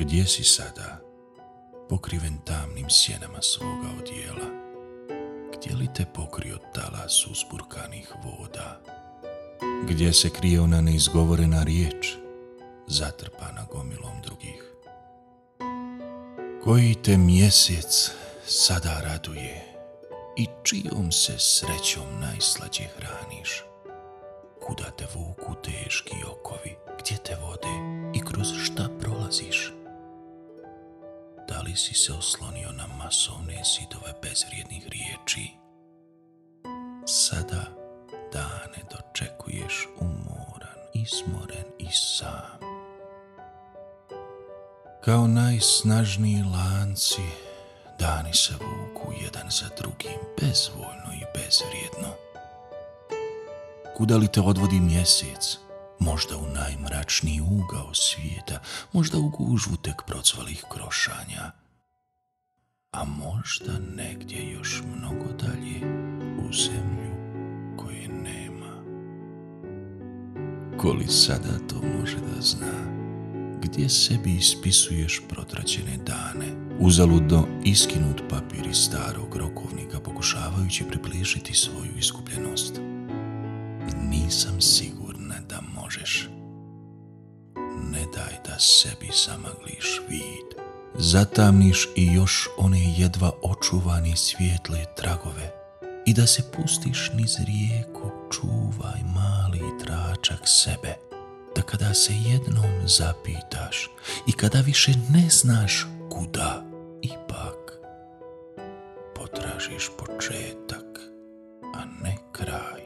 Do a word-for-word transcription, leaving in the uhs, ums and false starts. Gdje si sada, pokriven tamnim sjenama svoga odijela? Gdje li te pokrio talas uzburkanih voda? Gdje se krije ona neizgovorena riječ, zatrpana gomilom drugih? Koji te mjesec sada raduje i čijom se srećom najslađe hraniš? Kuda te vuku teški okovi, gdje te vode i kroz šta prolaziš? Da li si se oslonio na masovne zidove bezvrijednih riječi? Sada dane dočekuješ umoran, izmoren i sam. Kao najsnažniji lanci, dani se vuku jedan za drugim, bezvoljno i bezvrijedno. Kuda li te odvodi mjesec? Možda u najmračniji ugao svijeta, možda u gužvu tek procvalih krošanja, a možda negdje još mnogo dalje u zemlju koje nema. Ko li sada to može da zna? Gdje sebi ispisuješ protraćene dane, uzaludno iskinut papir iz starog rokovnika, pokušavajući približiti svoju iskupljenost? Nisam sigurna da možeš. Ne daj da sebi zamagliš vid, zatamniš i još one jedva očuvane svijetle tragove i da se pustiš niz rijeku. Čuvaj mali tračak sebe, da kada se jednom zapitaš i kada više ne znaš kuda, ipak potražiš početak, a ne kraj.